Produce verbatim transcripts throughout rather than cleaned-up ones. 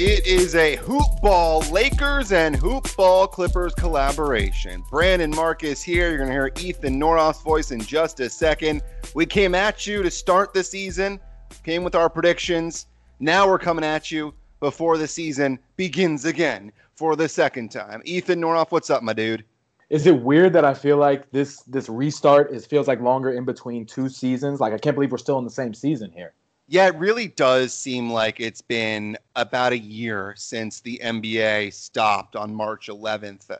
It is a Hoopball Lakers and Hoopball Clippers collaboration. Brandon Marcus here. You're going to hear Ethan Norof's voice in just a second. We came at you to start the season, came with our predictions. Now we're coming at you before the season begins again for the second time. Ethan Norof, what's up, my dude? Is it weird that I feel like this this restart is feels like longer in between two seasons? Like, I can't believe we're still in the same season here. Yeah, it really does seem like it's been about a year since the N B A stopped on March eleventh.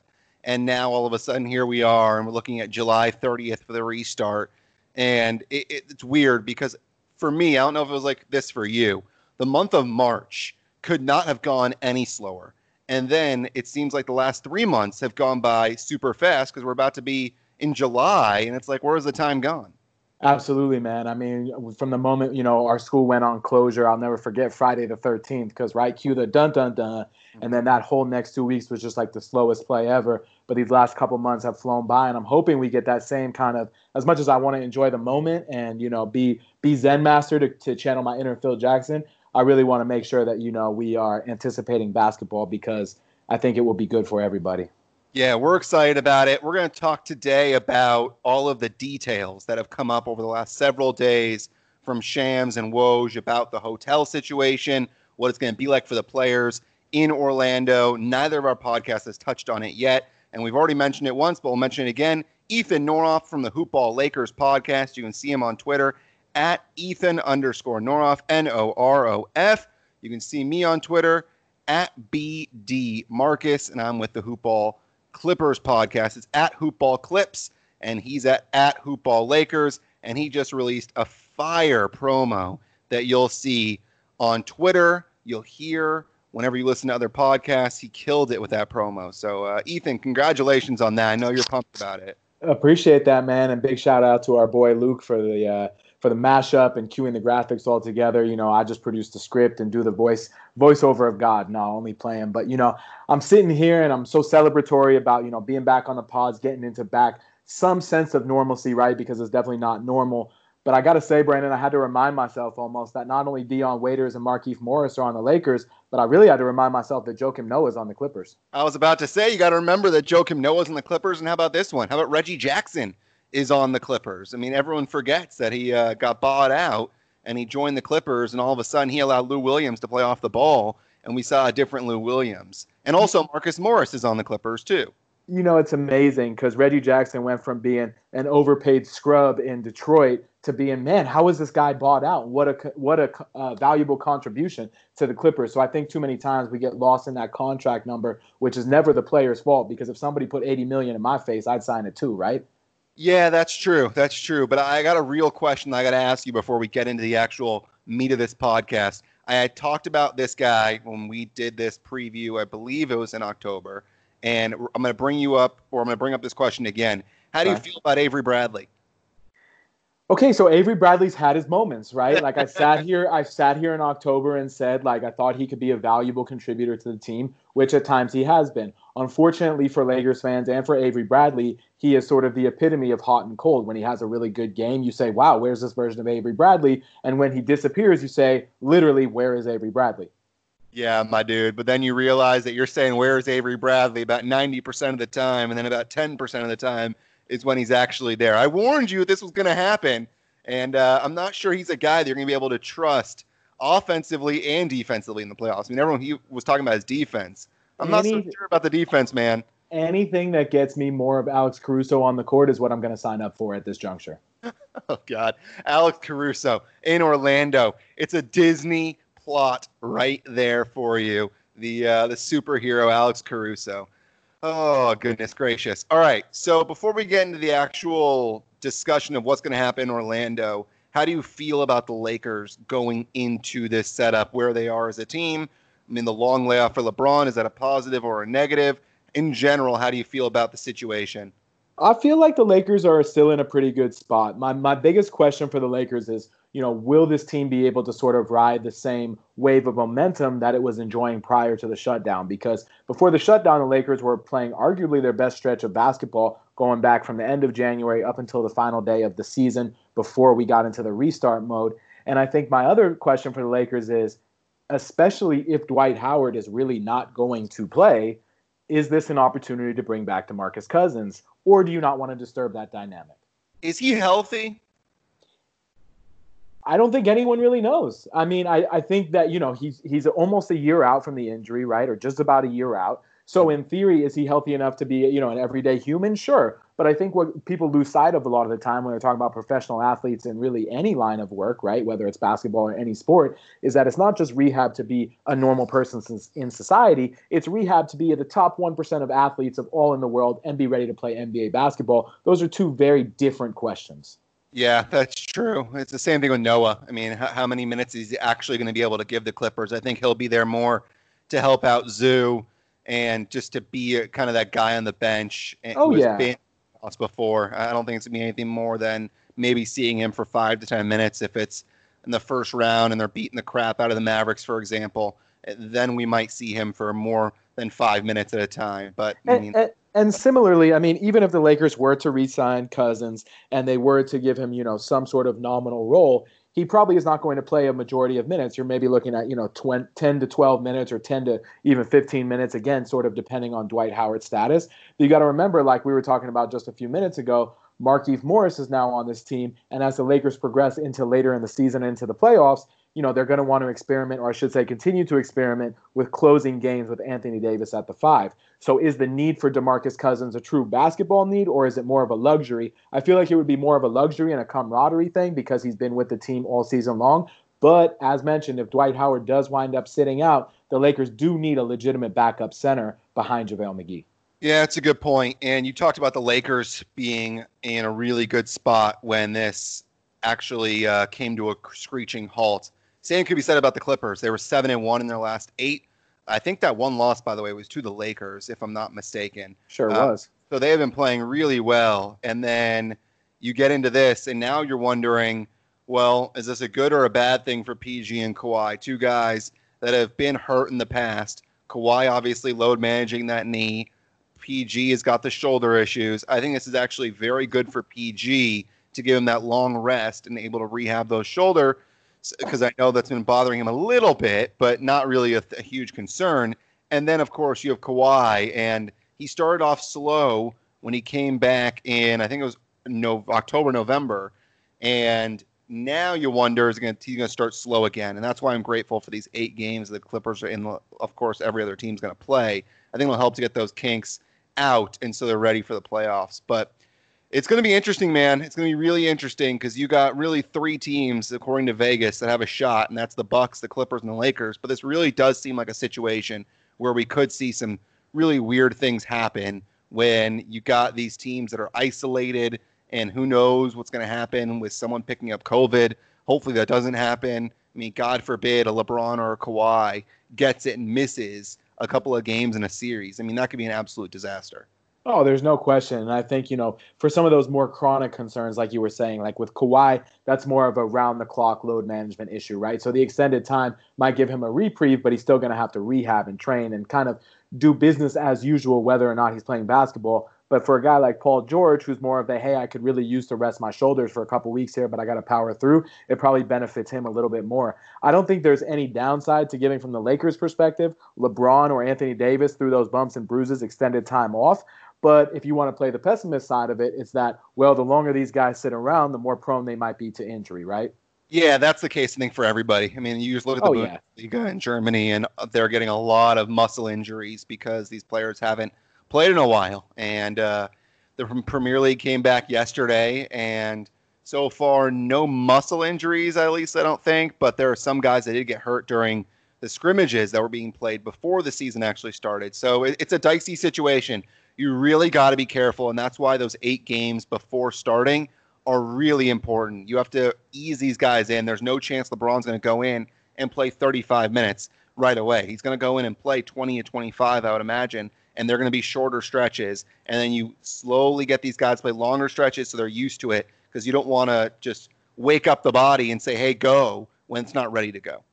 And now all of a sudden here we are, and we're looking at July thirtieth for the restart. And it, it, it's weird because for me, I don't know if it was like this for you, the month of March could not have gone any slower. And then it seems like the last three months have gone by super fast because we're about to be in July. And it's like, where's the time gone? Absolutely, man. I mean, from the moment, you know, our school went on closure, I'll never forget Friday the thirteenth because, right, cue the dun-dun-dun, and then that whole next two weeks was just like the slowest play ever. But these last couple months have flown by, and I'm hoping we get that same kind of, as much as I want to enjoy the moment and, you know, be be Zen master to, to channel my inner Phil Jackson, I really want to make sure that, you know, we are anticipating basketball because I think it will be good for everybody. Yeah, we're excited about it. We're going to talk today about all of the details that have come up over the last several days from Shams and Woj about the hotel situation, what it's going to be like for the players in Orlando. Neither of our podcasts has touched on it yet, and we've already mentioned it once, but we'll mention it again. Ethan Norof from the Hoopball Lakers podcast. You can see him on Twitter at Ethan underscore Norof, N O R O F. You can see me on Twitter at B D Marcus, and I'm with the Hoopball Clippers podcast. It's at Hoopball Clips, and he's at at Hoopball Lakers, and he just released a fire promo that you'll see on Twitter. You'll hear whenever you listen to other podcasts. He killed it with that promo. So, uh, Ethan, congratulations on that. I know you're pumped about it. Appreciate that, man, and big shout out to our boy Luke for the uh, for the mashup and cueing the graphics all together. You know, I just produced the script and do the voice voiceover of God. No, only playing. But, you know, I'm sitting here and I'm so celebratory about, you know, being back on the pods, getting into back some sense of normalcy, right? Because it's definitely not normal. But I got to say, Brandon, I had to remind myself almost that not only Dion Waiters and Markieff Morris are on the Lakers, but I really had to remind myself that Joakim Noah is on the Clippers. I was about to say, you got to remember that Joakim Noah is on the Clippers. And how about this one? How about Reggie Jackson is on the Clippers? I mean, everyone forgets that he uh, got bought out and he joined the Clippers, and all of a sudden he allowed Lou Williams to play off the ball, and we saw a different Lou Williams. And also Markieff Morris is on the Clippers too. You know, it's amazing because Reggie Jackson went from being an overpaid scrub in Detroit to being, man, how is this guy bought out? What a what a uh, valuable contribution to the Clippers. So I think too many times we get lost in that contract number, which is never the player's fault, because if somebody put eighty million dollars in my face, I'd sign it too, right? Yeah, that's true. That's true. But I got a real question I got to ask you before we get into the actual meat of this podcast. I had talked about this guy when we did this preview. I believe it was in October. And I'm going to bring you up, or I'm going to bring up this question again. How do you feel about Avery Bradley? Okay, so Avery Bradley's had his moments, right? Like I sat here, I sat here in October and said, like, I thought he could be a valuable contributor to the team, which at times he has been. Unfortunately for Lakers fans and for Avery Bradley, he is sort of the epitome of hot and cold. When he has a really good game, you say, wow, where's this version of Avery Bradley? And when he disappears, you say, literally, where is Avery Bradley? Yeah, my dude. But then you realize that you're saying, where is Avery Bradley about ninety percent of the time, and then about ten percent of the time is when he's actually there. I warned you this was going to happen, and uh, I'm not sure he's a guy that you're going to be able to trust offensively and defensively in the playoffs. I mean, everyone he was talking about his defense. I'm not so sure about the defense, man. anything that gets me more of Alex Caruso on the court is what I'm going to sign up for at this juncture. Oh, God. Alex Caruso in Orlando. It's a Disney plot right there for you. The uh, the superhero Alex Caruso. Oh, goodness gracious. All right. So before we get into the actual discussion of what's going to happen in Orlando, how do you feel about the Lakers going into this setup, where they are as a team? I mean, the long layoff for LeBron, is that a positive or a negative? In general, how do you feel about the situation? I feel like the Lakers are still in a pretty good spot. My my biggest question for the Lakers is, you know, will this team be able to sort of ride the same wave of momentum that it was enjoying prior to the shutdown? Because before the shutdown, the Lakers were playing arguably their best stretch of basketball, going back from the end of January up until the final day of the season before we got into the restart mode. And I think my other question for the Lakers is, especially if Dwight Howard is really not going to play, is this an opportunity to bring back DeMarcus Cousins, or do you not want to disturb that dynamic? Is he healthy? I don't think anyone really knows. I mean, I, I think that, you know, he's he's almost a year out from the injury, right? Or just about a year out. So in theory, is he healthy enough to be, you know, an everyday human? Sure. But I think what people lose sight of a lot of the time when they're talking about professional athletes in really any line of work, right, whether it's basketball or any sport, is that it's not just rehab to be a normal person in society. It's rehab to be at the top one percent of athletes of all in the world and be ready to play N B A basketball. Those are two very different questions. Yeah, that's true. It's the same thing with Noah. I mean, how, how many minutes is he actually going to be able to give the Clippers? I think he'll be there more to help out Zoo and just to be a, kind of that guy on the bench. And oh, yeah. Been- before. I don't think it's going to be anything more than maybe seeing him for five to ten minutes if it's in the first round and they're beating the crap out of the Mavericks, for example. Then we might see him for more than five minutes at a time. But and, I mean, and, and similarly, I mean, even if the Lakers were to re-sign Cousins and they were to give him, you know, some sort of nominal role, he probably is not going to play a majority of minutes. You're maybe looking at, you know, ten to twelve minutes or ten to even fifteen minutes, again, sort of depending on Dwight Howard's status. But you got to remember, like we were talking about just a few minutes ago, Markieff Morris is now on this team. And as the Lakers progress into later in the season, into the playoffs, you know, they're going to want to experiment, or I should say continue to experiment with closing games with Anthony Davis at the five. So is the need for DeMarcus Cousins a true basketball need, or is it more of a luxury? I feel like it would be more of a luxury and a camaraderie thing because he's been with the team all season long. But as mentioned, if Dwight Howard does wind up sitting out, the Lakers do need a legitimate backup center behind JaVale McGee. Yeah, that's a good point. And you talked about the Lakers being in a really good spot when this actually uh, came to a screeching halt. Same could be said about the Clippers. They were seven and one in their last eight. I think that one loss, by the way, was to the Lakers, if I'm not mistaken. Sure uh, was. So they have been playing really well. And then you get into this, and now you're wondering, well, is this a good or a bad thing for P G and Kawhi? Two guys that have been hurt in the past. Kawhi obviously load managing that knee. P G has got the shoulder issues. I think this is actually very good for P G to give him that long rest and able to rehab those shoulder, because I know that's been bothering him a little bit, but not really a, th- a huge concern. And then, of course, you have Kawhi, and he started off slow when he came back in, I think it was no- October, November. And now you wonder, is he going to start slow again? And that's why I'm grateful for these eight games that the Clippers are in. Of course, every other team's going to play. I think it'll help to get those kinks out, and so they're ready for the playoffs. But it's going to be interesting, man. It's going to be really interesting because you got really three teams, according to Vegas, that have a shot, and that's the Bucks, the Clippers, and the Lakers. But this really does seem like a situation where we could see some really weird things happen when you got these teams that are isolated, and who knows what's going to happen with someone picking up COVID. Hopefully that doesn't happen. I mean, God forbid a LeBron or a Kawhi gets it and misses a couple of games in a series. I mean, that could be an absolute disaster. Oh, there's no question. And I think, you know, for some of those more chronic concerns, like you were saying, like with Kawhi, that's more of a round-the-clock load management issue, right? So the extended time might give him a reprieve, but he's still going to have to rehab and train and kind of do business as usual, whether or not he's playing basketball. But for a guy like Paul George, who's more of the, hey, I could really use to rest my shoulders for a couple weeks here, but I got to power through, it probably benefits him a little bit more. I don't think there's any downside to giving, from the Lakers' perspective, LeBron or Anthony Davis through those bumps and bruises extended time off. But if you want to play the pessimist side of it, it's that, well, the longer these guys sit around, the more prone they might be to injury, right? Yeah, that's the case, I think, for everybody. I mean, you just look at the oh, yeah. Bundesliga in Germany, and they're getting a lot of muscle injuries because these players haven't played in a while. And uh, the Premier League came back yesterday, and so far no muscle injuries, at least I don't think. But there are some guys that did get hurt during the scrimmages that were being played before the season actually started. So it, it's a dicey situation. You really got to be careful, and that's why those eight games before starting are really important. You have to ease these guys in. There's no chance LeBron's going to go in and play thirty-five minutes right away. He's going to go in and play twenty to twenty-five, I would imagine, and they're going to be shorter stretches. And then you slowly get these guys to play longer stretches so they're used to it, because you don't want to just wake up the body and say, hey, go, when it's not ready to go.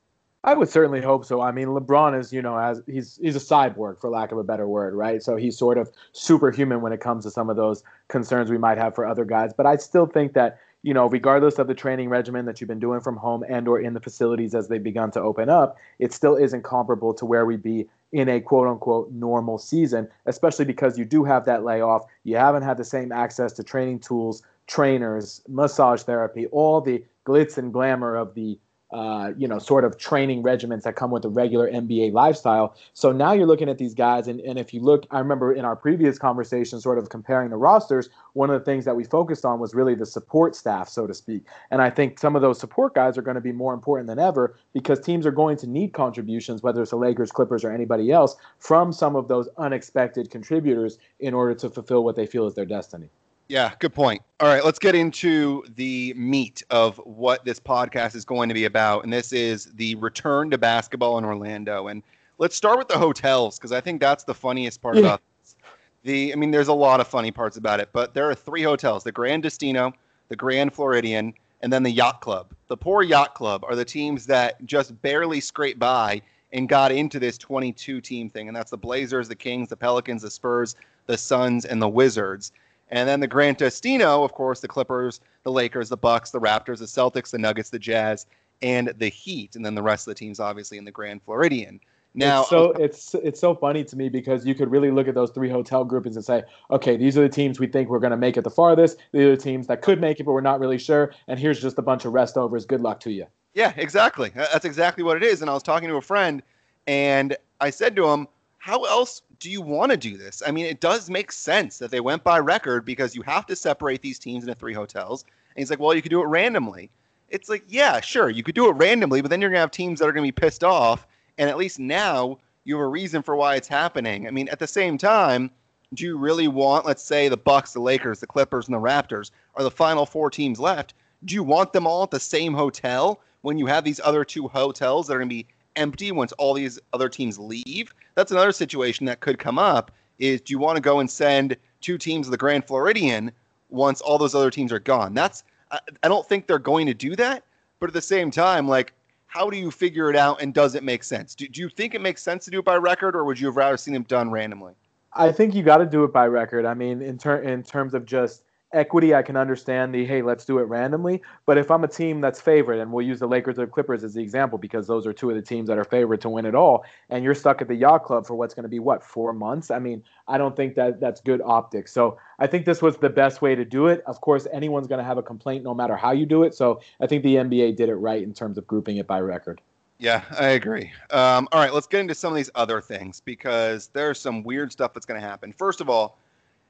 I would certainly hope so. I mean, LeBron is, you know, as he's he's a cyborg, for lack of a better word, right? So he's sort of superhuman when it comes to some of those concerns we might have for other guys. But I still think that, you know, regardless of the training regimen that you've been doing from home and or in the facilities as they've begun to open up, it still isn't comparable to where we'd be in a quote-unquote normal season, especially because you do have that layoff. You haven't had the same access to training tools, trainers, massage therapy, all the glitz and glamour of the Uh, you know, sort of training regimens that come with a regular N B A lifestyle. So now you're looking at these guys, and, and if you look, I remember in our previous conversation sort of comparing the rosters, one of the things that we focused on was really the support staff, so to speak. And I think some of those support guys are going to be more important than ever, because teams are going to need contributions, whether it's the Lakers, Clippers, or anybody else, from some of those unexpected contributors in order to fulfill what they feel is their destiny. Yeah, good point. All right, let's get into the meat of what this podcast is going to be about, and this is the return to basketball in Orlando. And let's start with the hotels, because I think that's the funniest part yeah. about this. The, I mean, there's a lot of funny parts about it, but there are three hotels: the Grand Destino, the Grand Floridian, and then the Yacht Club. The poor Yacht Club are the teams that just barely scraped by and got into this twenty-two team thing, and that's the Blazers, the Kings, the Pelicans, the Spurs, the Suns, and the Wizards. And then the Grand Destino, of course, the Clippers, the Lakers, the Bucks, the Raptors, the Celtics, the Nuggets, the Jazz, and the Heat. And then the rest of the teams, obviously, in the Grand Floridian. Now, it's so it's it's so funny to me, because you could really look at those three hotel groupings and say, okay, these are the teams we think we're going to make it the farthest. These are the teams that could make it, but we're not really sure. And here's just a bunch of rest overs. Good luck to you. Yeah, exactly. That's exactly what it is. And I was talking to a friend, and I said to him, how else do you want to do this? I mean, it does make sense that they went by record, because you have to separate these teams into three hotels. And he's like, well, you could do it randomly. It's like, yeah, sure, you could do it randomly, but then you're going to have teams that are going to be pissed off. And at least now you have a reason for why it's happening. I mean, at the same time, do you really want, let's say, the Bucks, the Lakers, the Clippers, and the Raptors are the final four teams left? Do you want them all at the same hotel when you have these other two hotels that are going to be empty once all these other teams leave? That's another situation that could come up, is do you want to go and send two teams to the Grand Floridian once all those other teams are gone? That's I, I don't think they're going to do that, but at the same time, like, how do you figure it out, and does it make sense? Do, do you think it makes sense to do it by record, or would you have rather seen them done randomly? I think you got to do it by record. I mean, in, ter- in terms of just equity, I can understand the, hey, let's do it randomly. But if I'm a team that's favored, and we'll use the Lakers or the Clippers as the example, because those are two of the teams that are favored to win it all, and you're stuck at the Yacht Club for what's going to be, what, four months? I mean, I don't think that that's good optics. So I think this was the best way to do it. Of course, anyone's going to have a complaint no matter how you do it. So I think the N B A did it right in terms of grouping it by record. Yeah, I agree. Um, all right, let's get into some of these other things, because there's some weird stuff that's going to happen. First of all,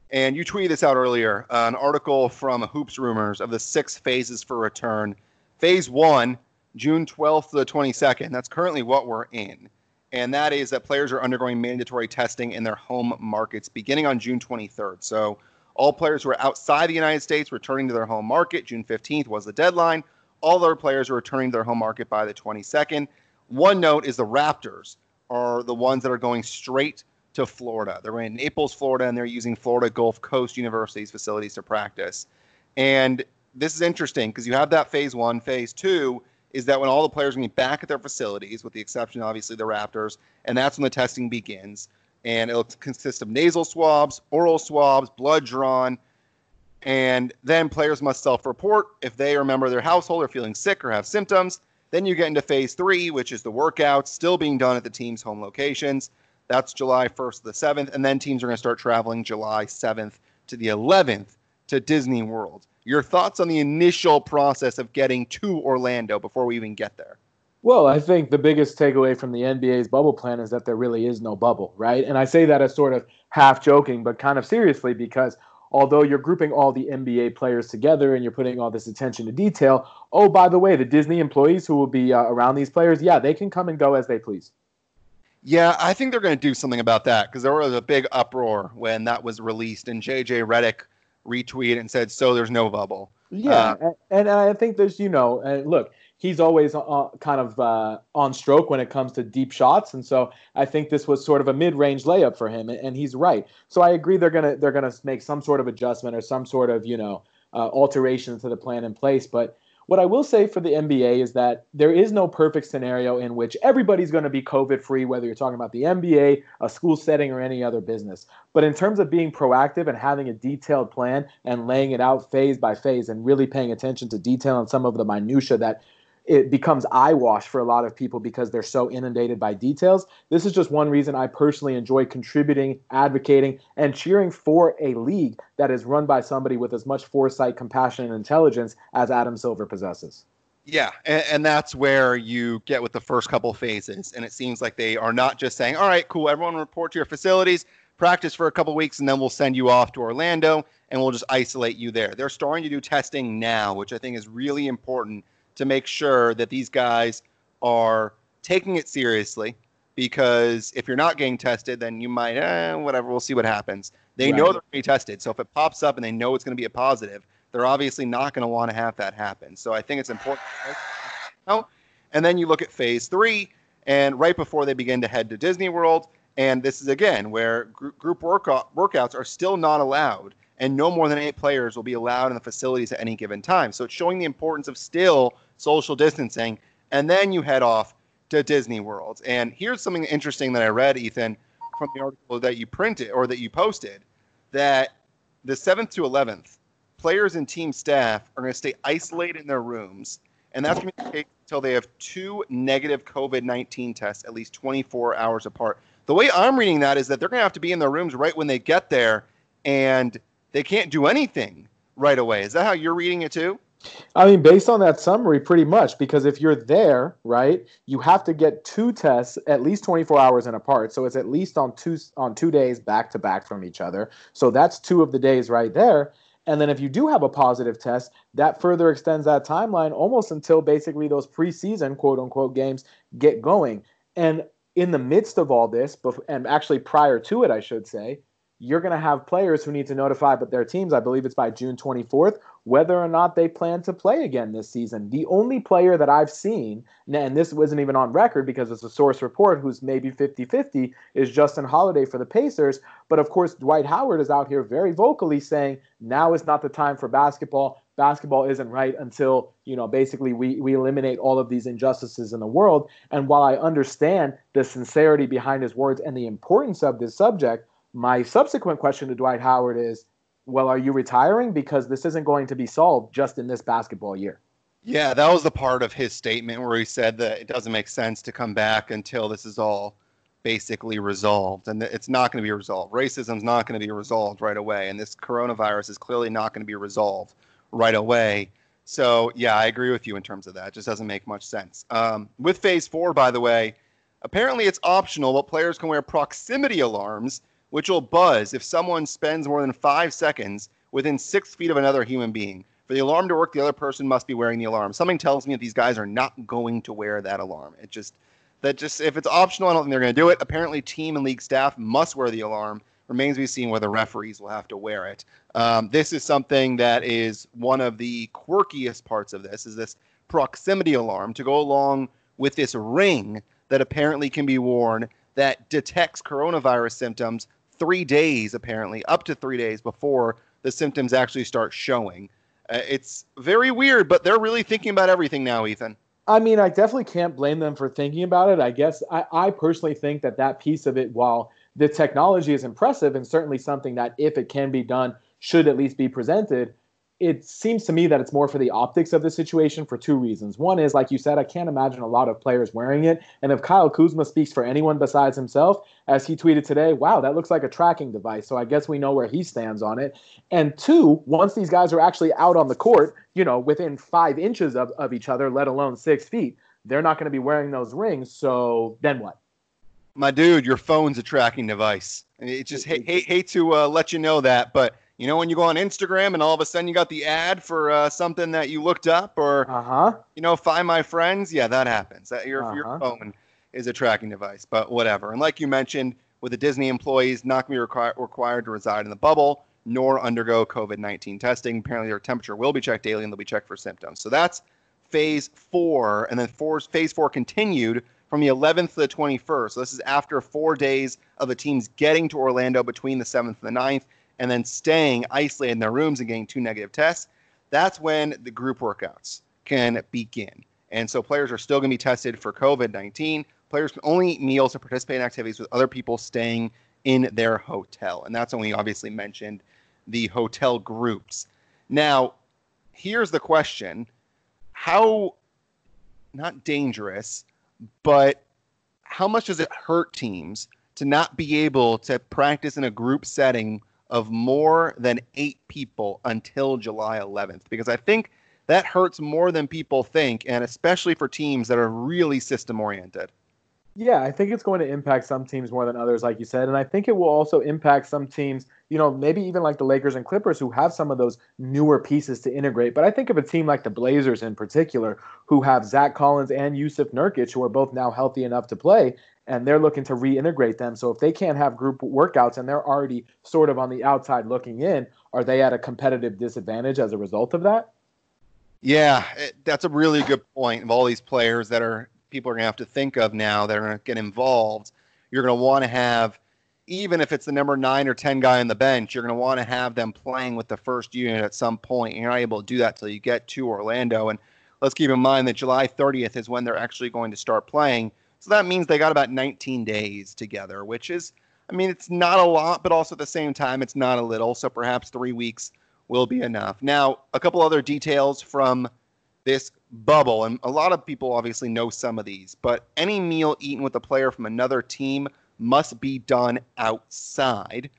and you tweeted this out earlier, uh, an article from Hoops Rumors of the six phases for return. Phase one, June twelfth to the twenty-second. That's currently what we're in. And that is that players are undergoing mandatory testing in their home markets beginning on June twenty-third. So all players who are outside the United States returning to their home market. June fifteenth was the deadline. All other players are returning to their home market by the twenty-second. One note is the Raptors are the ones that are going straight to Florida. They're in Naples, Florida, and they're using Florida Gulf Coast University's facilities to practice. And this is interesting, because you have that phase one. Phase two is that when all the players are going to be back at their facilities, with the exception, obviously, the Raptors, and that's when the testing begins. And it'll consist of nasal swabs, oral swabs, blood drawn, and then players must self-report if they or a member of their household are feeling sick or have symptoms. Then you get into phase three, which is the workouts still being done at the team's home locations. That's July first to the seventh, and then teams are going to start traveling July seventh to the eleventh to Disney World. Your thoughts on the initial process of getting to Orlando before we even get there? Well, I think the biggest takeaway from the N B A's bubble plan is that there really is no bubble, right? And I say that as sort of half joking, but kind of seriously, because although you're grouping all the N B A players together and you're putting all this attention to detail, oh, by the way, the Disney employees who will be uh, around these players, yeah, they can come and go as they please. Yeah, I think they're going to do something about that, because there was a big uproar when that was released, and J J Redick retweeted and said, so there's no bubble. Yeah, uh, and, and I think there's, you know, and look, he's always uh, kind of uh, on stroke when it comes to deep shots, and so I think this was sort of a mid-range layup for him, and, and he's right. So I agree they're gonna they're gonna make some sort of adjustment or some sort of, you know, uh, alteration to the plan in place. But what I will say for the N B A is that there is no perfect scenario in which everybody's going to be COVID-free, whether you're talking about the N B A, a school setting, or any other business. But in terms of being proactive and having a detailed plan and laying it out phase by phase and really paying attention to detail and some of the minutia that it becomes eyewash for a lot of people because they're so inundated by details. This is just one reason I personally enjoy contributing, advocating, and cheering for a league that is run by somebody with as much foresight, compassion, and intelligence as Adam Silver possesses. Yeah, and, and that's where you get with the first couple phases, and it seems like they are not just saying, all right, cool, everyone report to your facilities, practice for a couple weeks, and then we'll send you off to Orlando, and we'll just isolate you there. They're starting to do testing now, which I think is really important, to make sure that these guys are taking it seriously, because if you're not getting tested, then you might, eh, whatever, we'll see what happens. They right. know they're going to be tested, so if it pops up and they know it's going to be a positive, they're obviously not going to want to have that happen. So I think it's important. And then you look at phase three, and right before they begin to head to Disney World, and this is, again, where group workout, workouts are still not allowed, and no more than eight players will be allowed in the facilities at any given time. So it's showing the importance of still social distancing, and then you head off to Disney World. And here's something interesting that I read, Ethan, from the article that you printed or that you posted, that the seventh to eleventh, players and team staff are going to stay isolated in their rooms, and that's going to be the case until they have two negative COVID nineteen tests at least twenty-four hours apart. The way I'm reading that is that they're going to have to be in their rooms right when they get there, and they can't do anything right away. Is that how you're reading it too? I mean, based on that summary, pretty much, because if you're there, right, you have to get two tests at least twenty-four hours in apart. So it's at least on two on two days back to back from each other. So that's two of the days right there. And then if you do have a positive test, that further extends that timeline almost until basically those preseason, quote unquote, games get going. And in the midst of all this, and actually prior to it, I should say, you're going to have players who need to notify but their teams, I believe it's by June twenty-fourth, whether or not they plan to play again this season. The only player that I've seen, and this wasn't even on record because it's a source report who's maybe fifty-fifty, is Justin Holiday for the Pacers. But, of course, Dwight Howard is out here very vocally saying, now is not the time for basketball. Basketball isn't right until, you know, basically we, we eliminate all of these injustices in the world. And while I understand the sincerity behind his words and the importance of this subject, my subsequent question to Dwight Howard is, well, are you retiring? Because this isn't going to be solved just in this basketball year. Yeah, that was the part of his statement where he said that it doesn't make sense to come back until this is all basically resolved. And it's not going to be resolved. Racism's not going to be resolved right away. And this coronavirus is clearly not going to be resolved right away. So, yeah, I agree with you in terms of that. It just doesn't make much sense. Um, with phase four, by the way, apparently it's optional, but players can wear proximity alarms, which will buzz if someone spends more than five seconds within six feet of another human being. For the alarm to work, the other person must be wearing the alarm. Something tells me that these guys are not going to wear that alarm. It just, that just, if it's optional, I don't think they're going to do it. Apparently, team and league staff must wear the alarm. Remains to be seen whether referees will have to wear it. Um, this is something that is one of the quirkiest parts of this, is this proximity alarm to go along with this ring that apparently can be worn that detects coronavirus symptoms three days, apparently, up to three days before the symptoms actually start showing. Uh, it's very weird, but they're really thinking about everything now, Ethan. I mean, I definitely can't blame them for thinking about it. I guess I, I personally think that that piece of it, while the technology is impressive and certainly something that, if it can be done, should at least be presented, it seems to me that it's more for the optics of the situation for two reasons. One is, like you said, I can't imagine a lot of players wearing it. And if Kyle Kuzma speaks for anyone besides himself, as he tweeted today, wow, that looks like a tracking device. So I guess we know where he stands on it. And two, once these guys are actually out on the court, you know, within five inches of, of each other, let alone six feet, they're not going to be wearing those rings. So then what? My dude, your phone's a tracking device. I mean, it just hate, hate, hate to uh, let you know that, but you know, when you go on Instagram and all of a sudden you got the ad for uh, something that you looked up or, uh-huh. you know, find my friends. Yeah, that happens. That your, uh-huh. your phone is a tracking device, but whatever. And like you mentioned, with the Disney employees not going to be requ- required to reside in the bubble nor undergo COVID nineteen testing. Apparently their temperature will be checked daily and they'll be checked for symptoms. So that's phase four. And then four, phase four continued from the eleventh to the twenty-first. So this is after four days of the teams getting to Orlando between the seventh and the ninth and then staying isolated in their rooms and getting two negative tests. That's when the group workouts can begin. And so players are still going to be tested for COVID nineteen. Players can only eat meals and participate in activities with other people staying in their hotel. And that's when we obviously mentioned the hotel groups. Now, here's the question. How, not dangerous, but how much does it hurt teams to not be able to practice in a group setting of more than eight people until July eleventh? Because I think that hurts more than people think, and especially for teams that are really system-oriented. Yeah, I think it's going to impact some teams more than others, like you said. And I think it will also impact some teams, you know, maybe even like the Lakers and Clippers who have some of those newer pieces to integrate. But I think of a team like the Blazers in particular who have Zach Collins and Yusuf Nurkic who are both now healthy enough to play, and they're looking to reintegrate them. So if they can't have group workouts and they're already sort of on the outside looking in, are they at a competitive disadvantage as a result of that? Yeah, it, that's a really good point of all these players that are people are going to have to think of now that are going to get involved. You're going to want to have, even if it's the number nine or ten guy on the bench, you're going to want to have them playing with the first unit at some point. You're not able to do that till you get to Orlando. And let's keep in mind that July thirtieth is when they're actually going to start playing. So that means they got about nineteen days together, which is, I mean, it's not a lot, but also at the same time, it's not a little. So perhaps three weeks will be enough. Now, a couple other details from this bubble, and a lot of people obviously know some of these, but any meal eaten with a player from another team must be done outside.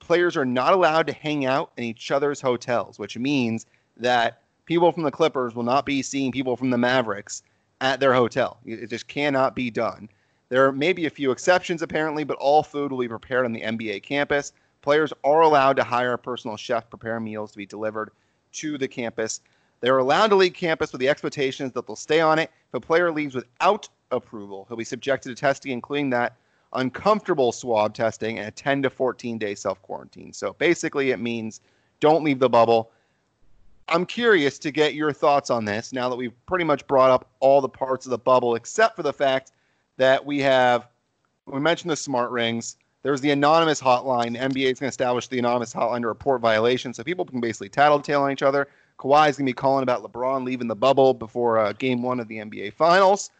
Players are not allowed to hang out in each other's hotels, which means that people from the Clippers will not be seeing people from the Mavericks at their hotel. It just cannot be done. There may be a few exceptions apparently, but all food will be prepared on the N B A campus. Players are allowed to hire a personal chef, prepare meals to be delivered to the campus. They're allowed to leave campus with the expectations that they'll stay on it. If a player leaves without approval, he'll be subjected to testing, including that uncomfortable swab testing and a ten to fourteen day self-quarantine. So basically it means don't leave the bubble. I'm curious to get your thoughts on this now that we've pretty much brought up all the parts of the bubble, except for the fact that we have, we mentioned the smart rings. There's the anonymous hotline. The N B A is going to establish the anonymous hotline to report violations. So people can basically tattletale on each other. Kawhi is going to be calling about LeBron leaving the bubble before uh, game one of the N B A Finals.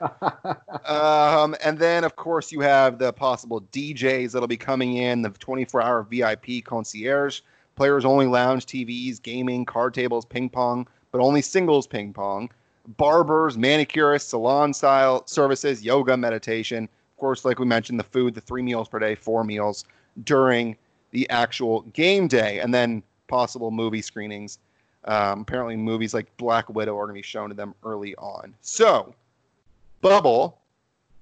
um, and then, of course, you have the possible D Js that'll be coming in, the twenty-four hour V I P concierge, players-only lounge, T Vs, gaming, card tables, ping pong, but only singles ping pong, barbers, manicurists, salon-style services, yoga, meditation. Of course, like we mentioned, the food, the three meals per day, four meals during the actual game day, and then possible movie screenings. Um, apparently movies like Black Widow are going to be shown to them early on. So, bubble,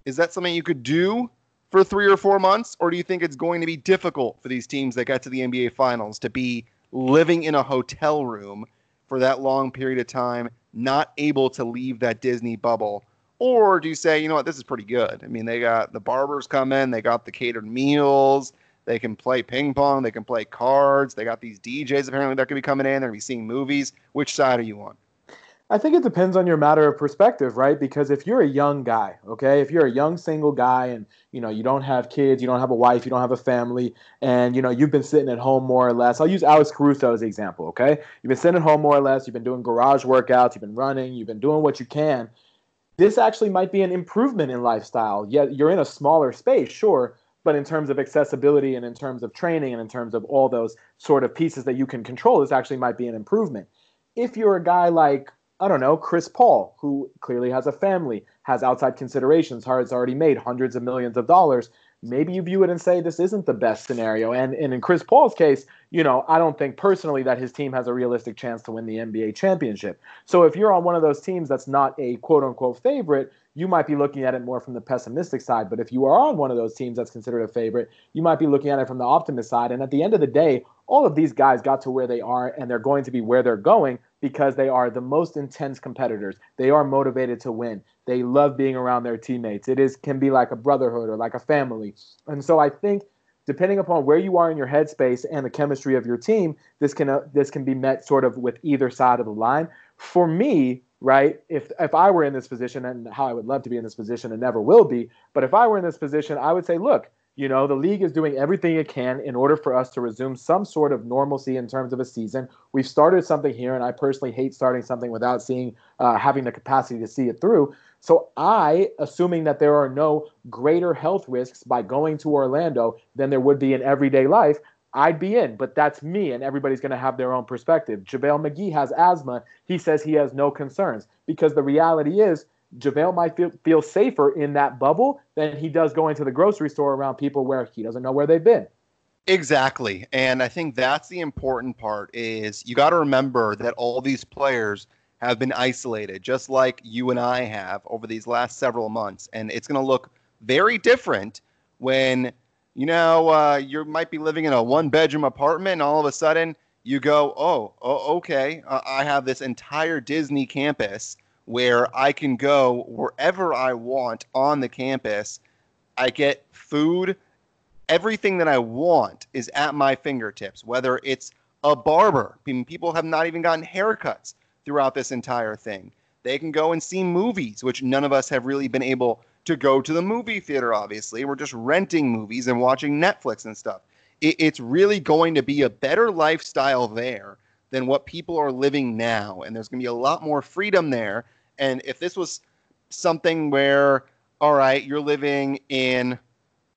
is that something you could do for three or four months? Or do you think it's going to be difficult for these teams that got to the N B A Finals to be living in a hotel room for that long period of time, not able to leave that Disney bubble? Or do you say, you know what, this is pretty good. I mean, they got the barbers come in, they got the catered meals, they can play ping pong. They can play cards. They got these D Js apparently that could be coming in. They're going to be seeing movies. Which side are you on? I think it depends on your matter of perspective, right? Because if you're a young guy, okay, if you're a young single guy and, you know, you don't have kids, you don't have a wife, you don't have a family, and, you know, you've been sitting at home more or less. I'll use Alex Caruso as an example, okay? You've been sitting at home more or less. You've been doing garage workouts. You've been running. You've been doing what you can. This actually might be an improvement in lifestyle. Yet you're in a smaller space, sure, but in terms of accessibility and in terms of training and in terms of all those sort of pieces that you can control, this actually might be an improvement. If you're a guy like, I don't know, Chris Paul, who clearly has a family, has outside considerations, has already made hundreds of millions of dollars, maybe you view it and say this isn't the best scenario. And, and in Chris Paul's case, you know, I don't think personally that his team has a realistic chance to win the N B A championship. So if you're on one of those teams that's not a quote-unquote favorite, you might be looking at it more from the pessimistic side. But if you are on one of those teams that's considered a favorite, you might be looking at it from the optimist side. And at the end of the day, all of these guys got to where they are, and they're going to be where they're going because they are the most intense competitors. They are motivated to win. They love being around their teammates. It is can be like a brotherhood or like a family. And so I think depending upon where you are in your headspace and the chemistry of your team, this can uh, this can be met sort of with either side of the line. For me, right, if if I were in this position, and how I would love to be in this position and never will be, but if I were in this position, I would say, look, you know, the league is doing everything it can in order for us to resume some sort of normalcy in terms of a season. We've started something here, and I personally hate starting something without seeing, uh, having the capacity to see it through. So I, assuming that there are no greater health risks by going to Orlando than there would be in everyday life, I'd be in, but that's me, and everybody's going to have their own perspective. JaVale McGee has asthma. He says he has no concerns because the reality is JaVale might feel, feel safer in that bubble than he does going to the grocery store around people where he doesn't know where they've been. Exactly. And I think that's the important part is you got to remember that all these players have been isolated, just like you and I have over these last several months. And it's going to look very different when, you know, uh, you might be living in a one-bedroom apartment and all of a sudden you go, oh, oh okay, uh, I have this entire Disney campus where I can go wherever I want on the campus. I get food. Everything that I want is at my fingertips, whether it's a barber. I mean, people have not even gotten haircuts throughout this entire thing. They can go and see movies, which none of us have really been able to go to the movie theater, obviously. We're just renting movies and watching Netflix and stuff. It, it's really going to be a better lifestyle there than what people are living now. And there's going to be a lot more freedom there. And if this was something where, all right, you're living in,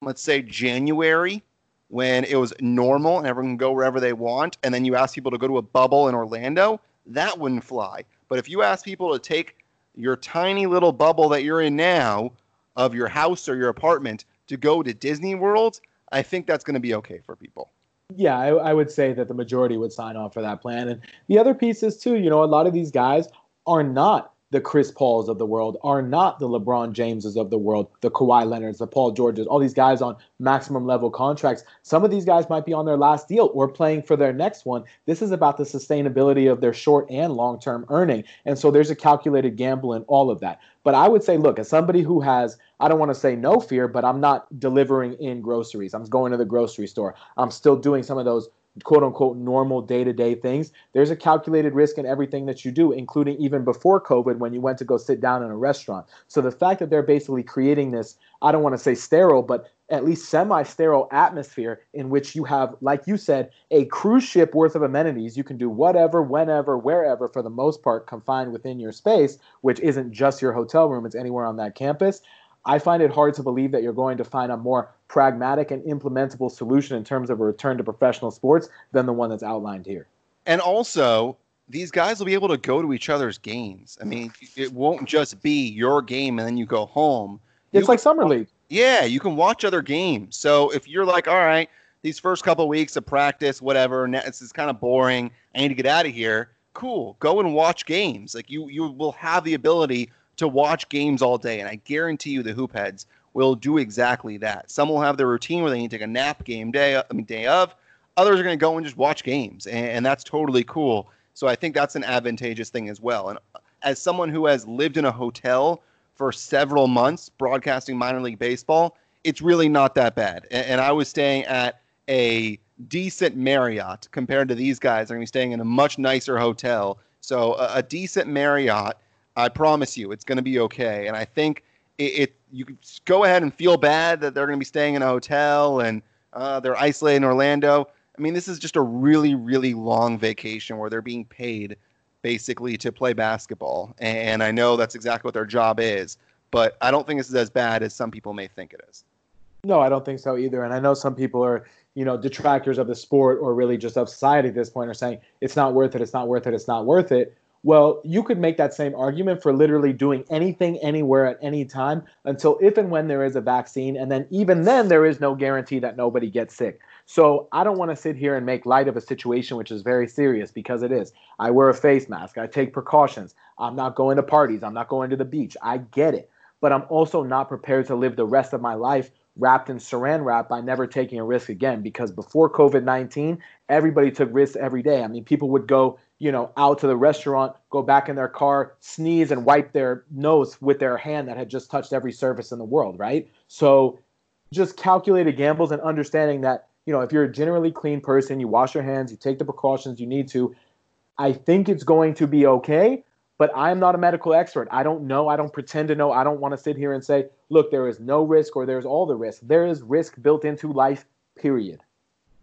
let's say, January, when it was normal and everyone can go wherever they want, and then you ask people to go to a bubble in Orlando, that wouldn't fly. But if you ask people to take your tiny little bubble that you're in now of your house or your apartment to go to Disney World, I think that's going to be okay for people. Yeah, I, I would say that the majority would sign on for that plan. And the other piece is, too, you know, a lot of these guys are not the Chris Pauls of the world, are not the LeBron Jameses of the world, the Kawhi Leonards, the Paul Georges, all these guys on maximum level contracts. Some of these guys might be on their last deal or playing for their next one. This is about the sustainability of their short and long-term earning. And so there's a calculated gamble in all of that. But I would say, look, as somebody who has, I don't want to say no fear, but I'm not delivering in groceries. I'm going to the grocery store. I'm still doing some of those quote-unquote normal day-to-day things. There's a calculated risk in everything that you do, including even before COVID when you went to go sit down in a restaurant. So the fact that they're basically creating this, I don't want to say sterile, but at least semi-sterile atmosphere in which you have, like you said, a cruise ship worth of amenities. You can do whatever, whenever, wherever, for the most part, confined within your space, which isn't just your hotel room. It's anywhere on that campus. I find it hard to believe that you're going to find a more pragmatic and implementable solution in terms of a return to professional sports than the one that's outlined here. And also, these guys will be able to go to each other's games. I mean, it won't just be your game and then you go home. It's you like can, Summer League. Yeah, you can watch other games. So if you're like, all right, these first couple of weeks of practice, whatever, this is kind of boring, I need to get out of here, cool, go and watch games. Like you, you will have the ability to watch games all day, and I guarantee you the hoop heads will do exactly that. Some will have their routine where they need to take a nap game day, I mean, day of. Others are going to go and just watch games, and, and that's totally cool. So I think that's an advantageous thing as well. And as someone who has lived in a hotel for several months broadcasting minor league baseball, it's really not that bad. And, and I was staying at a decent Marriott compared to these guys. They're going to be staying in a much nicer hotel. So a, a decent Marriott, I promise you, it's going to be okay. And I think it, it you can go ahead and feel bad that they're going to be staying in a hotel and uh, they're isolated in Orlando. I mean, this is just a really, really long vacation where they're being paid basically to play basketball. And I know that's exactly what their job is, but I don't think this is as bad as some people may think it is. No, I don't think so either. And I know some people are, you know, detractors of the sport or really just of society at this point are saying it's not worth it, it's not worth it, it's not worth it. Well, you could make that same argument for literally doing anything, anywhere, at any time until if and when there is a vaccine. And then even then, there is no guarantee that nobody gets sick. So I don't want to sit here and make light of a situation which is very serious, because it is. I wear a face mask. I take precautions. I'm not going to parties. I'm not going to the beach. I get it. But I'm also not prepared to live the rest of my life wrapped in saran wrap by never taking a risk again, because before COVID nineteen, everybody took risks every day. I mean, people would go, you know, out to the restaurant, go back in their car, sneeze and wipe their nose with their hand that had just touched every surface in the world, right? So just calculated gambles and understanding that, you know, if you're a generally clean person, you wash your hands, you take the precautions you need to, I think it's going to be okay. But I'm not a medical expert. I don't know. I don't pretend to know. I don't want to sit here and say, look, there is no risk or there's all the risk. There is risk built into life, period.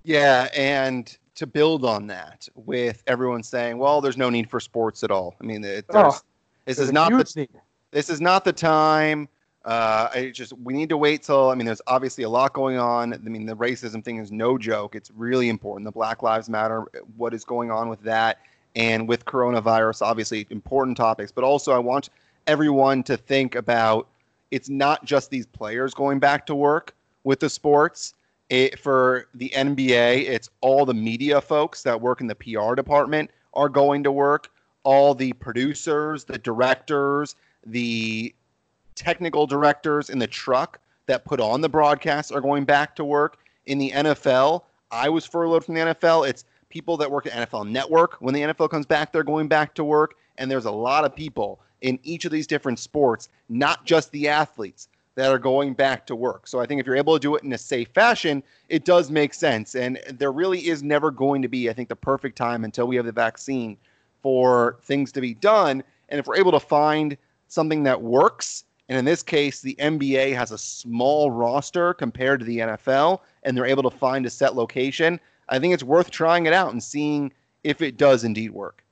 Yeah, and to build on that with everyone saying, well, there's no need for sports at all. I mean, it, oh, this, is not the, this is not the time. Uh, I just we need to wait till, I mean, there's obviously a lot going on. I mean, the racism thing is no joke. It's really important. The Black Lives Matter, what is going on with that. And with coronavirus, obviously important topics, but also I want everyone to think about it's not just these players going back to work with the sports. It, for the N B A, it's all the media folks that work in the P R department are going to work. All the producers, the directors, the technical directors in the truck that put on the broadcasts are going back to work. In the N F L, I was furloughed from the N F L. It's people that work at N F L Network, when the N F L comes back, they're going back to work. And there's a lot of people in each of these different sports, not just the athletes, that are going back to work. So I think if you're able to do it in a safe fashion, it does make sense. And there really is never going to be, I think, the perfect time until we have the vaccine for things to be done. And if we're able to find something that works, and in this case, the N B A has a small roster compared to the N F L, and they're able to find a set location, I think it's worth trying it out and seeing if it does indeed work.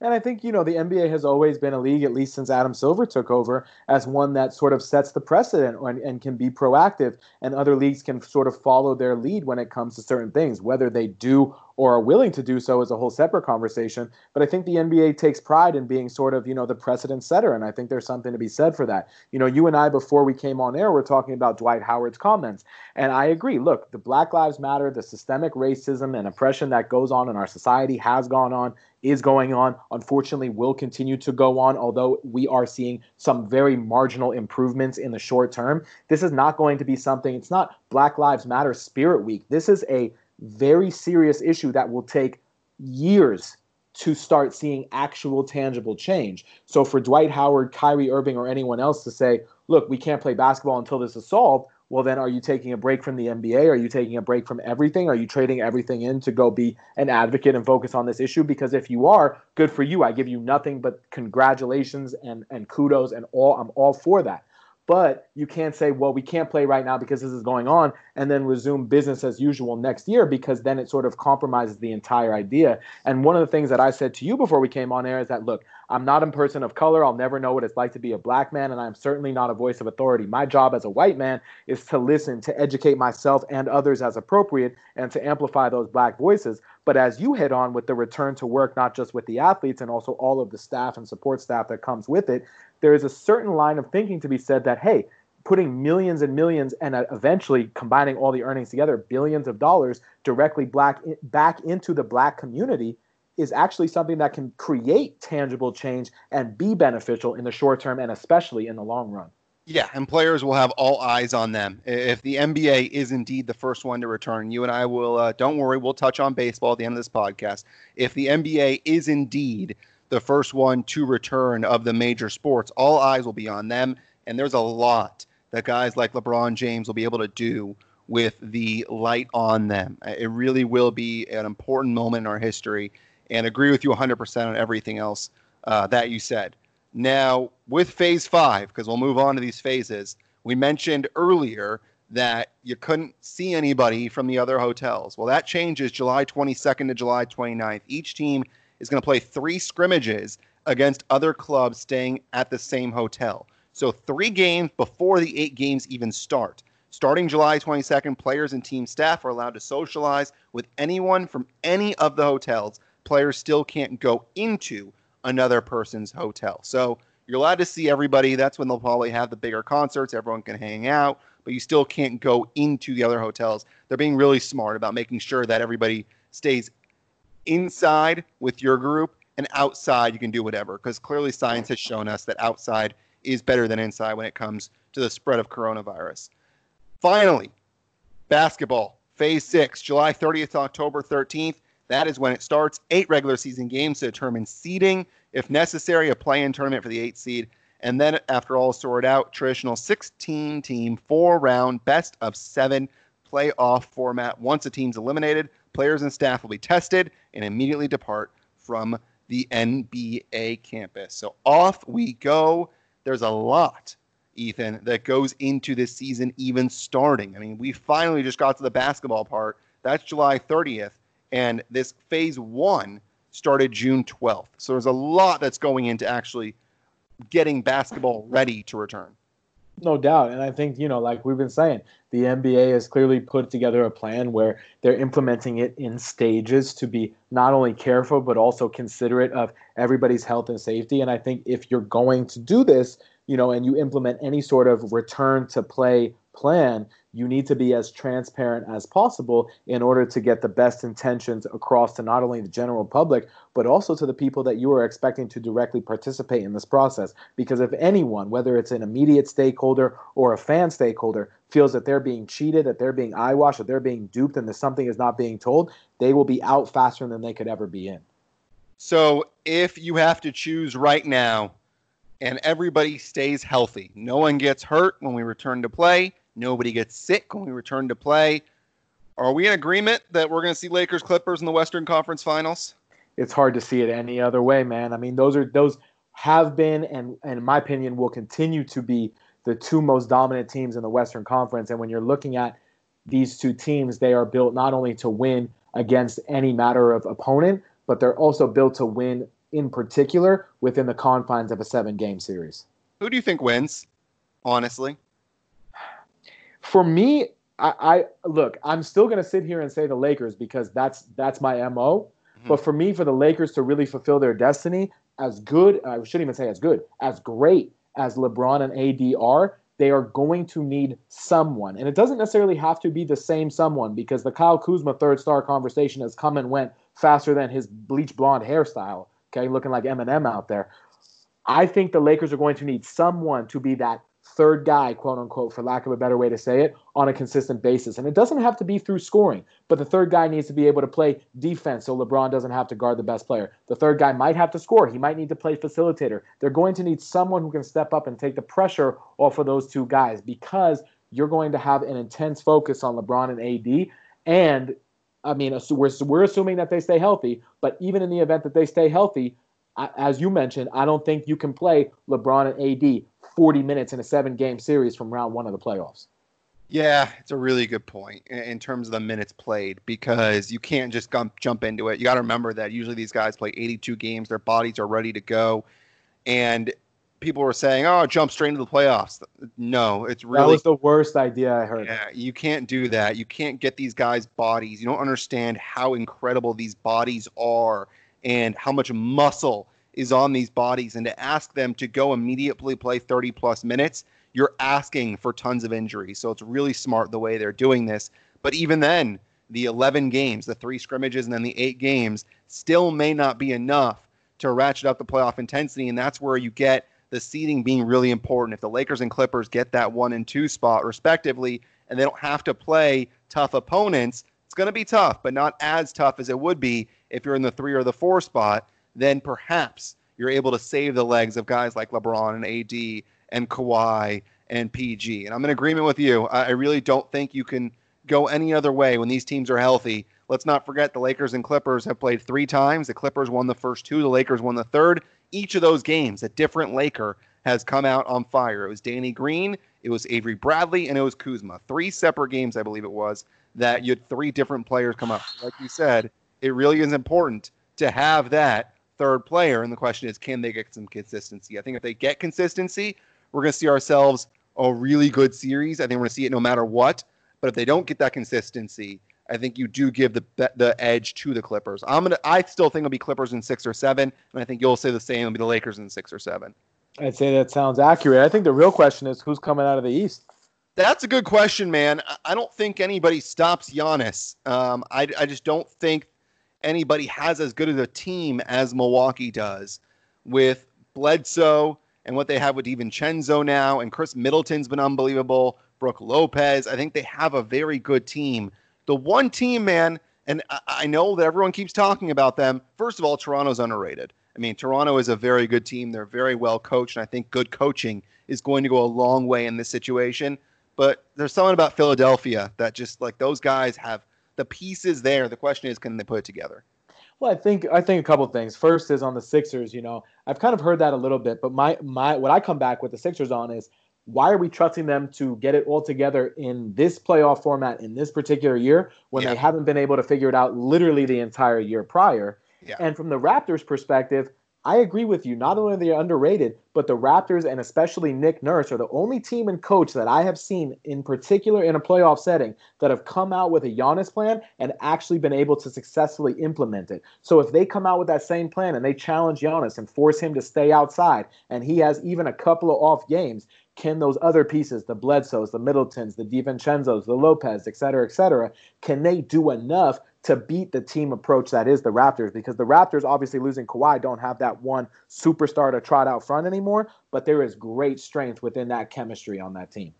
And I think, you know, the N B A has always been a league, at least since Adam Silver took over, as one that sort of sets the precedent and, and can be proactive. And other leagues can sort of follow their lead when it comes to certain things. Whether they do or are willing to do so is a whole separate conversation. But I think the N B A takes pride in being sort of, you know, the precedent setter. And I think there's something to be said for that. You know, you and I, before we came on air, were talking about Dwight Howard's comments. And I agree. Look, the Black Lives Matter, the systemic racism and oppression that goes on in our society has gone on, is going on, unfortunately will continue to go on, although we are seeing some very marginal improvements in the short term. This is not going to be something, it's not Black Lives Matter Spirit Week. This is a very serious issue that will take years to start seeing actual tangible change. So for Dwight Howard, Kyrie Irving, or anyone else to say, look, we can't play basketball until this is solved, well, then are you taking a break from the N B A? Are you taking a break from everything? Are you trading everything in to go be an advocate and focus on this issue? Because if you are, good for you. I give you nothing but congratulations and, and kudos and all. I'm all for that. But you can't say, well, we can't play right now because this is going on, and then resume business as usual next year, because then it sort of compromises the entire idea. And one of the things that I said to you before we came on air is that, look, I'm not a person of color. I'll never know what it's like to be a black man, and I'm certainly not a voice of authority. My job as a white man is to listen, to educate myself and others as appropriate, and to amplify those black voices. But as you hit on with the return to work, not just with the athletes and also all of the staff and support staff that comes with it, there is a certain line of thinking to be said that, hey, putting millions and millions and eventually combining all the earnings together, billions of dollars directly black back into the black community is actually something that can create tangible change and be beneficial in the short term and especially in the long run. Yeah, and players will have all eyes on them. If the N B A is indeed the first one to return, you and I will, uh, don't worry, we'll touch on baseball at the end of this podcast. If the N B A is indeed the first one to return of the major sports, all eyes will be on them. And there's a lot that guys like LeBron James will be able to do with the light on them. It really will be an important moment in our history, and agree with you one hundred percent on everything else uh, that you said. Now, with phase five, because we'll move on to these phases, we mentioned earlier that you couldn't see anybody from the other hotels. Well, that changes July twenty-second to July twenty-ninth. Each team is going to play three scrimmages against other clubs staying at the same hotel. So three games before the eight games even start. Starting July twenty-second, players and team staff are allowed to socialize with anyone from any of the hotels. Players still can't go into another person's hotel. So you're allowed to see everybody. That's when they'll probably have the bigger concerts. Everyone can hang out, but you still can't go into the other hotels. They're being really smart about making sure that everybody stays inside with your group, and outside you can do whatever, because clearly science has shown us that outside is better than inside when it comes to the spread of coronavirus. Finally, basketball, phase six, July thirtieth to October thirteenth. That is when it starts. Eight regular season games to determine seeding. If necessary, a play-in tournament for the eighth seed. And then after all sorted out, traditional sixteen-team, four-round, best-of-seven playoff format. Once a team's eliminated, players and staff will be tested and immediately depart from the N B A campus. So off we go. There's a lot, Ethan, that goes into this season even starting. I mean, we finally just got to the basketball part. That's July thirtieth. And this phase one started June twelfth. So there's a lot that's going into actually getting basketball ready to return. No doubt. And I think, you know, like we've been saying, the N B A has clearly put together a plan where they're implementing it in stages to be not only careful, but also considerate of everybody's health and safety. And I think if you're going to do this, you know, and you implement any sort of return to play plan, you need to be as transparent as possible in order to get the best intentions across to not only the general public, but also to the people that you are expecting to directly participate in this process. Because if anyone, whether it's an immediate stakeholder or a fan stakeholder, feels that they're being cheated, that they're being eyewashed, that they're being duped, and that something is not being told, they will be out faster than they could ever be in. So if you have to choose right now and everybody stays healthy, no one gets hurt when we return to play, nobody gets sick when we return to play, are we in agreement that we're going to see Lakers Clippers in the Western Conference Finals? It's hard to see it any other way, man. I mean, those are those have been and, and in my opinion, will continue to be the two most dominant teams in the Western Conference. And when you're looking at these two teams, they are built not only to win against any matter of opponent, but they're also built to win in particular within the confines of a seven-game series. Who do you think wins, honestly? For me, I, I look, I'm still going to sit here and say the Lakers because that's that's my M O. Mm-hmm. But for me, for the Lakers to really fulfill their destiny, as good, I shouldn't even say as good, as great as LeBron and A D are, they are going to need someone. And it doesn't necessarily have to be the same someone, because the Kyle Kuzma third-star conversation has come and went faster than his bleach blonde hairstyle, okay, looking like Eminem out there. I think the Lakers are going to need someone to be that third guy, quote unquote, for lack of a better way to say it, on a consistent basis. And it doesn't have to be through scoring, but the third guy needs to be able to play defense so LeBron doesn't have to guard the best player. The third guy might have to score. He might need to play facilitator. They're going to need someone who can step up and take the pressure off of those two guys, because you're going to have an intense focus on LeBron and A D. And, I mean, we're, we're assuming that they stay healthy, but even in the event that they stay healthy, as you mentioned, I don't think you can play LeBron and A D forty minutes in a seven-game series from round one of the playoffs. Yeah, it's a really good point in terms of the minutes played, because you can't just jump into it. You got to remember that usually these guys play eighty-two games. Their bodies are ready to go. And people were saying, oh, jump straight into the playoffs. No, it's really... That was the worst idea I heard. Yeah, you can't do that. You can't get these guys' bodies. You don't understand how incredible these bodies are and how much muscle is on these bodies, and to ask them to go immediately play thirty-plus minutes, you're asking for tons of injuries. So it's really smart the way they're doing this. But even then, the eleven games, the three scrimmages, and then the eight games still may not be enough to ratchet up the playoff intensity, and that's where you get the seeding being really important. If the Lakers and Clippers get that one and two spot, respectively, and they don't have to play tough opponents, it's going to be tough, but not as tough as it would be if you're in the three or the four spot. Then perhaps you're able to save the legs of guys like LeBron and A D and Kawhi and P G. And I'm in agreement with you. I really don't think you can go any other way when these teams are healthy. Let's not forget the Lakers and Clippers have played three times. The Clippers won the first two. The Lakers won the third. Each of those games, a different Laker has come out on fire. It was Danny Green, it was Avery Bradley, and it was Kuzma. Three separate games, I believe it was, that you had three different players come up. Like you said, it really is important to have that third player, and the question is, can they get some consistency? I think if they get consistency, we're going to see ourselves a really good series. I think we're going to see it no matter what. But if they don't get that consistency, I I think you do give the the edge to the Clippers. I'm gonna. I still think it'll be Clippers in six or seven, and I think you'll say the same. It'll be the Lakers in six or seven. I'd say that sounds accurate. I think the real question is who's coming out of the East. That's a good question, man. I don't think anybody stops Giannis. Um, I, I just don't think anybody has as good of a team as Milwaukee does with Bledsoe and what they have with DiVincenzo now. And Chris Middleton's been unbelievable. Brooke Lopez. I think they have a very good team. The one team, man, and I, I know that everyone keeps talking about them. First of all, Toronto's underrated. I mean, Toronto is a very good team. They're very well coached. And I think good coaching is going to go a long way in this situation. But there's something about Philadelphia that just, like, those guys have the pieces there. The question is, can they put it together? Well, I think I think a couple of things. First is on the Sixers, you know, I've kind of heard that a little bit. But my my what I come back with the Sixers on is, why are we trusting them to get it all together in this playoff format in this particular year when yeah. they haven't been able to figure it out literally the entire year prior? Yeah. And from the Raptors' perspective, I agree with you. Not only are they underrated, but the Raptors and especially Nick Nurse are the only team and coach that I have seen in particular in a playoff setting that have come out with a Giannis plan and actually been able to successfully implement it. So if they come out with that same plan and they challenge Giannis and force him to stay outside and he has even a couple of off games, can those other pieces, the Bledsoes, the Middletons, the DiVincenzos, the Lopez, et cetera, et cetera, can they do enough to beat the team approach that is the Raptors? Because the Raptors, obviously losing Kawhi, don't have that one superstar to trot out front anymore, but there is great strength within that chemistry on that team.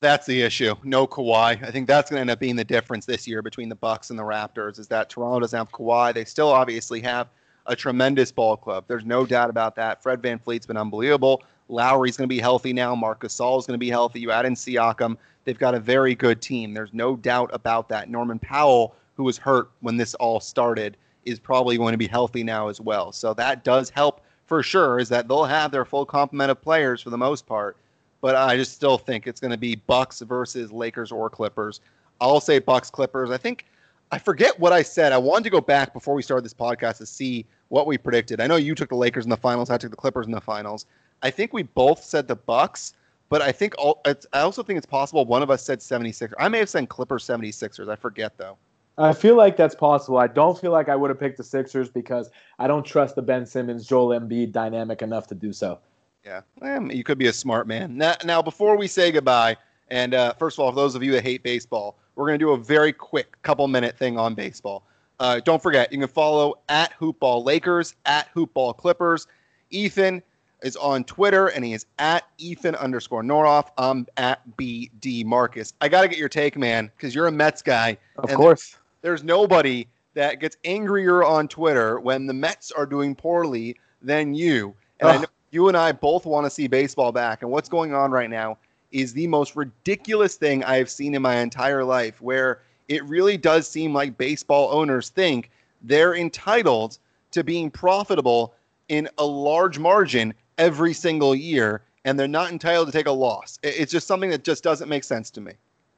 That's the issue. No Kawhi. I think that's going to end up being the difference this year between the Bucks and the Raptors is that Toronto doesn't have Kawhi. They still obviously have a tremendous ball club. There's no doubt about that. Fred VanVleet's been unbelievable. Lowry's going to be healthy now. Marc Gasol's going to be healthy. You add in Siakam. They've got a very good team. There's no doubt about that. Norman Powell, who was hurt when this all started, is probably going to be healthy now as well. So that does help for sure, is that they'll have their full complement of players for the most part. But I just still think it's going to be Bucks versus Lakers or Clippers. I'll say Bucks Clippers. I think I forget what I said. I wanted to go back before we started this podcast to see what we predicted. I know you took the Lakers in the finals. I took the Clippers in the finals. I think we both said the Bucks, but I think all, it's, I also think it's possible one of us said seventy-sixers. I may have said Clippers seventy-sixers. I forget, though. I feel like that's possible. I don't feel like I would have picked the Sixers because I don't trust the Ben Simmons, Joel Embiid dynamic enough to do so. Yeah, well, you could be a smart man. Now, now before we say goodbye, and uh, first of all, for those of you that hate baseball, we're going to do a very quick couple-minute thing on baseball. Uh, don't forget, you can follow at Hoopball Lakers, at Hoopball Clippers. Ethan is on Twitter, and he is at Ethan underscore Norof. I'm at B D Marcus. I got to get your take, man, because you're a Mets guy. Of course. There's nobody that gets angrier on Twitter when the Mets are doing poorly than you. And I know you and I both want to see baseball back. And what's going on right now is the most ridiculous thing I have seen in my entire life, where it really does seem like baseball owners think they're entitled to being profitable in a large margin every single year, and they're not entitled to take a loss. It's just something that just doesn't make sense to me.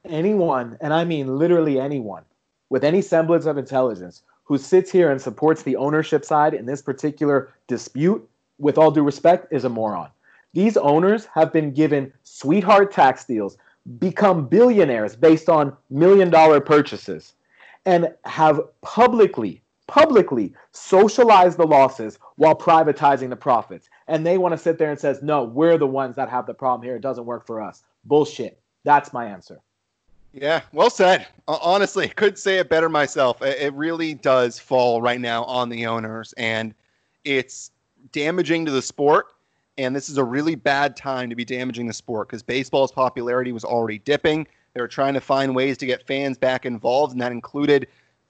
Anyone, and I mean literally anyone, with any semblance of intelligence, who sits here and supports the ownership side in this particular dispute, with all due respect, is a moron. These owners have been given sweetheart tax deals, become billionaires based on million-dollar purchases, and have publicly, publicly socialize the losses while privatizing the profits. And they want to sit there and says, no, we're the ones that have the problem here. It doesn't work for us. Bullshit. That's my answer. Yeah, well said. Honestly, couldn't say it better myself. It really does fall right now on the owners, and it's damaging to the sport. And this is a really bad time to be damaging the sport because baseball's popularity was already dipping. They were trying to find ways to get fans back involved, and that included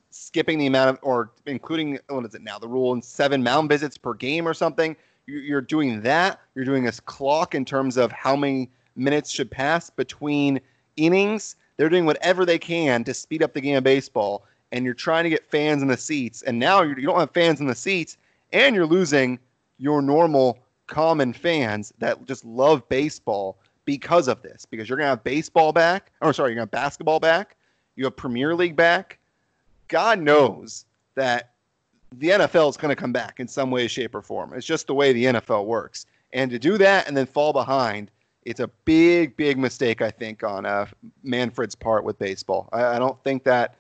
skipping the amount of, or including, what is it now, the rule in seven mound visits per game or something. You're doing that. You're doing this clock in terms of how many minutes should pass between innings. They're doing whatever they can to speed up the game of baseball, and you're trying to get fans in the seats. And now you don't have fans in the seats, and you're losing your normal common fans that just love baseball because of this. Because you're going to have baseball back, or sorry, you're going to have basketball back. You have Premier League back. God knows that the N F L is going to come back in some way, shape, or form. It's just the way the N F L works. And to do that and then fall behind, it's a big, big mistake, I think, on uh, Manfred's part with baseball. I, I don't think that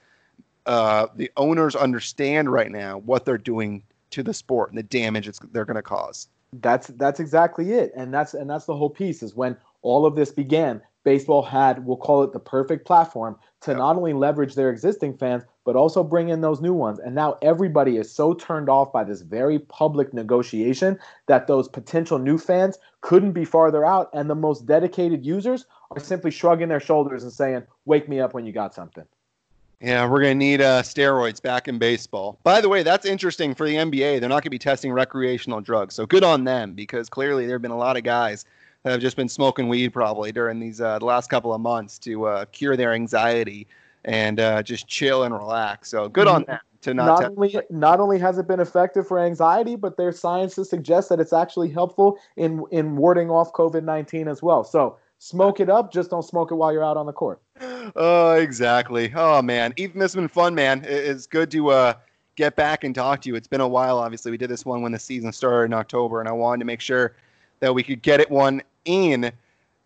uh, the owners understand right now what they're doing to the sport and the damage it's, they're going to cause. That's that's exactly it, and that's and that's the whole piece. Is when all of this began, baseball had, we'll call it, the perfect platform to yep. not only leverage their existing fans, but also bring in those new ones. And now everybody is so turned off by this very public negotiation that those potential new fans couldn't be farther out, and the most dedicated users are simply shrugging their shoulders and saying, "Wake me up when you got something." Yeah, we're going to need uh, steroids back in baseball. By the way, that's interesting for the N B A. They're not going to be testing recreational drugs. So good on them, because clearly there have been a lot of guys that have just been smoking weed probably during these uh, the last couple of months to uh, cure their anxiety and uh, just chill and relax. So good on them to not, not test. Only, not only has it been effective for anxiety, but their sciences suggest that it's actually helpful in, in warding off COVID nineteen as well. So smoke it up, just don't smoke it while you're out on the court. Oh, exactly. Oh, man. Ethan, this has been fun, man. It's good to uh, get back and talk to you. It's been a while, obviously. We did this one when the season started in October, and I wanted to make sure that we could get it one in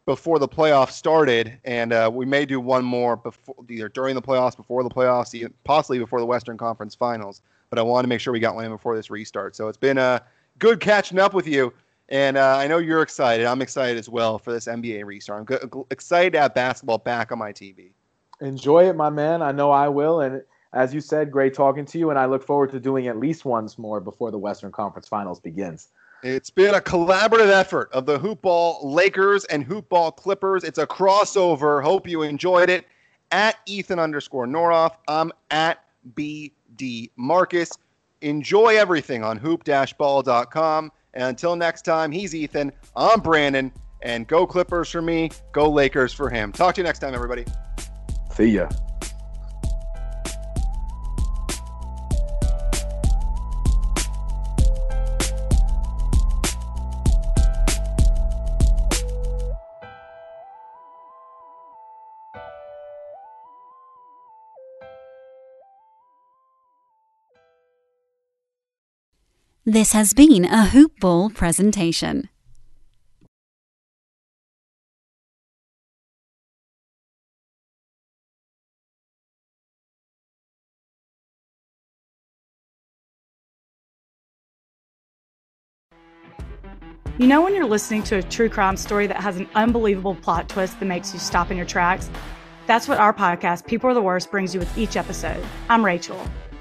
before the playoffs started, and uh, we may do one more before, either during the playoffs, before the playoffs, possibly before the Western Conference Finals, but I wanted to make sure we got one in before this restart. So it's been uh, good catching up with you. And uh, I know you're excited. I'm excited as well for this N B A restart. I'm g- excited to have basketball back on my T V. Enjoy it, my man. I know I will. And as you said, great talking to you. And I look forward to doing at least once more before the Western Conference Finals begins. It's been a collaborative effort of the Hoopball Lakers and Hoopball Clippers. It's a crossover. Hope you enjoyed it. At Ethan underscore Norof. I'm at B D Marcus. Enjoy everything on hoop dash ball dot com. And until next time, he's Ethan, I'm Brandon, and go Clippers for me, go Lakers for him. Talk to you next time, everybody. See ya. This has been a Hoopball presentation. You know when you're listening to a true crime story that has an unbelievable plot twist that makes you stop in your tracks? That's what our podcast, People Are the Worst, brings you with each episode. I'm Rachel.